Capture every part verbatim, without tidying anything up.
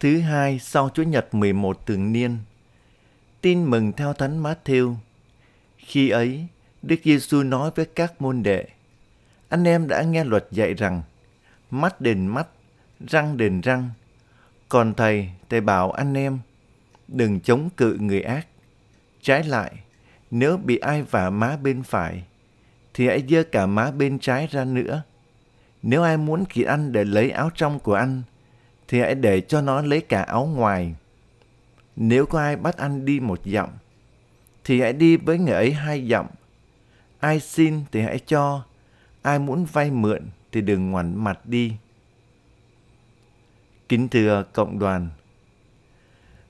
thứ hai sau Chủ nhật mười một thường niên. Tin mừng theo thánh Mát-thêu. Khi ấy, Đức Giê-su nói với các môn đệ: Anh em đã nghe luật dạy rằng mắt đền mắt, răng đền răng. Còn thầy, thầy bảo anh em đừng chống cự người ác. Trái lại, nếu bị ai vả má bên phải, thì hãy giơ cả má bên trái ra nữa. Nếu ai muốn khịa anh để lấy áo trong của anh, thì hãy để cho nó lấy cả áo ngoài. Nếu có ai bắt anh đi một dặm, thì hãy đi với người ấy hai dặm. Ai xin thì hãy cho, ai muốn vay mượn thì đừng ngoảnh mặt đi. Kính thưa cộng đoàn,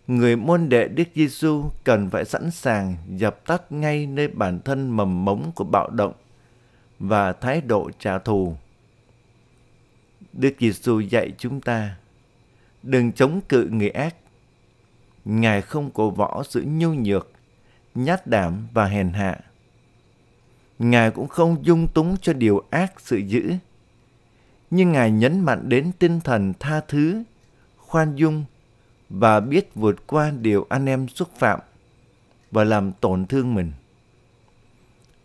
người môn đệ Đức Giê-su cần phải sẵn sàng dập tắt ngay nơi bản thân mầm mống của bạo động và thái độ trả thù. Đức Giê-su dạy chúng ta đừng chống cự người ác. Ngài không cổ võ sự nhu nhược, nhát đảm và hèn hạ. Ngài cũng không dung túng cho điều ác sự dữ, nhưng Ngài nhấn mạnh đến tinh thần tha thứ, khoan dung và biết vượt qua điều anh em xúc phạm và làm tổn thương mình.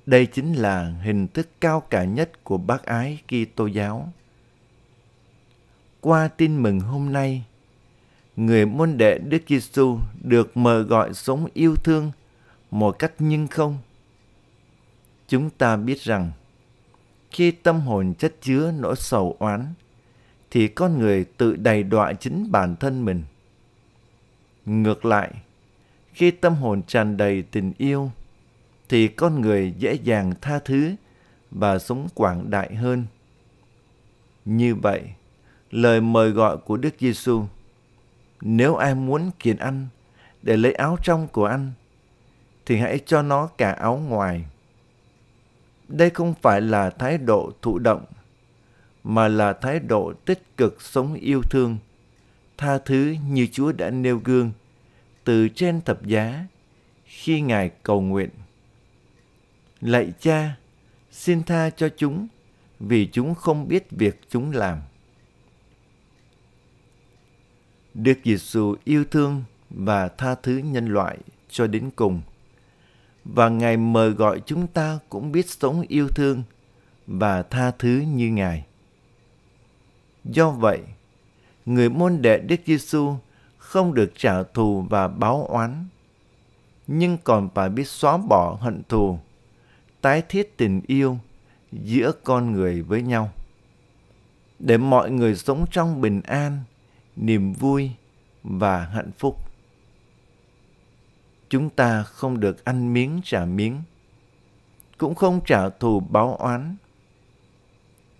Đây chính là hình thức cao cả nhất của bác ái Kitô giáo. Qua tin mừng hôm nay, người môn đệ Đức Giê-su được mời gọi sống yêu thương một cách nhưng không. Chúng ta biết rằng khi tâm hồn chất chứa nỗi sầu oán thì con người tự đầy đọa chính bản thân mình. Ngược lại, khi tâm hồn tràn đầy tình yêu thì con người dễ dàng tha thứ và sống quảng đại hơn. Như vậy, lời mời gọi của Đức Giê-su: Nếu ai muốn kiện anh để lấy áo trong của anh, thì hãy cho nó cả áo ngoài. Đây không phải là thái độ thụ động, mà là thái độ tích cực sống yêu thương, tha thứ như Chúa đã nêu gương từ trên thập giá khi Ngài cầu nguyện: Lạy Cha, xin tha cho chúng, vì chúng không biết việc chúng làm. Đức Giê-su yêu thương và tha thứ nhân loại cho đến cùng, và Ngài mời gọi chúng ta cũng biết sống yêu thương và tha thứ như Ngài. Do vậy, người môn đệ Đức Giê-su không được trả thù và báo oán, nhưng còn phải biết xóa bỏ hận thù, tái thiết tình yêu giữa con người với nhau, để mọi người sống trong bình an, niềm vui và hạnh phúc. Chúng ta không được ăn miếng trả miếng, cũng không trả thù báo oán.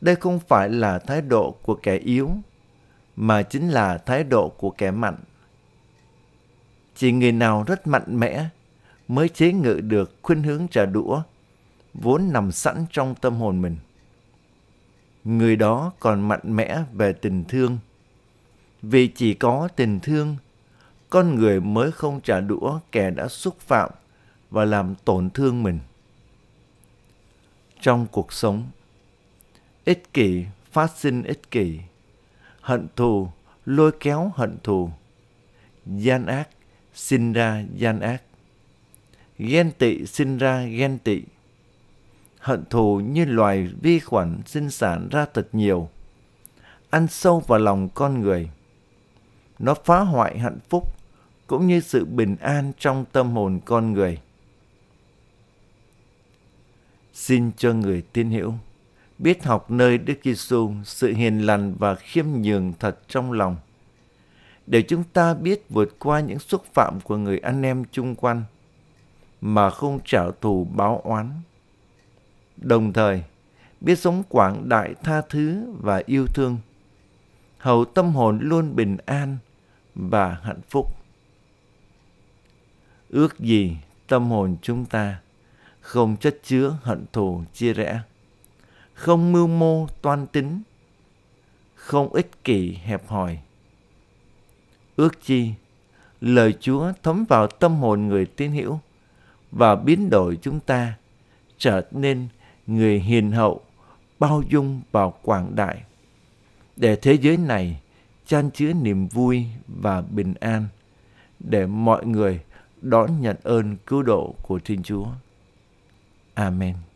Đây không phải là thái độ của kẻ yếu, mà chính là thái độ của kẻ mạnh. Chỉ người nào rất mạnh mẽ mới chế ngự được khuynh hướng trả đũa vốn nằm sẵn trong tâm hồn mình. Người đó còn mạnh mẽ về tình thương, vì chỉ có tình thương, con người mới không trả đũa kẻ đã xúc phạm và làm tổn thương mình. Trong cuộc sống, ích kỷ phát sinh ích kỷ, hận thù lôi kéo hận thù, gian ác sinh ra gian ác, ghen tị sinh ra ghen tị. Hận thù như loài vi khuẩn sinh sản ra thật nhiều, ăn sâu vào lòng con người. Nó phá hoại hạnh phúc cũng như sự bình an trong tâm hồn con người. Xin cho người tin hiểu biết học nơi Đức Giê-su sự hiền lành và khiêm nhường thật trong lòng, để chúng ta biết vượt qua những xúc phạm của người anh em chung quanh mà không trả thù báo oán, đồng thời biết sống quảng đại tha thứ và yêu thương, hầu tâm hồn luôn bình an và hạnh phúc. Ước gì tâm hồn chúng ta không chất chứa hận thù chia rẽ, không mưu mô toan tính, không ích kỷ hẹp hòi. Ước chi lời Chúa thấm vào tâm hồn người tín hữu và biến đổi chúng ta trở nên người hiền hậu, bao dung và quảng đại, để thế giới này chan chứa niềm vui và bình an để mọi người đón nhận ơn cứu độ của Thiên Chúa. Amen.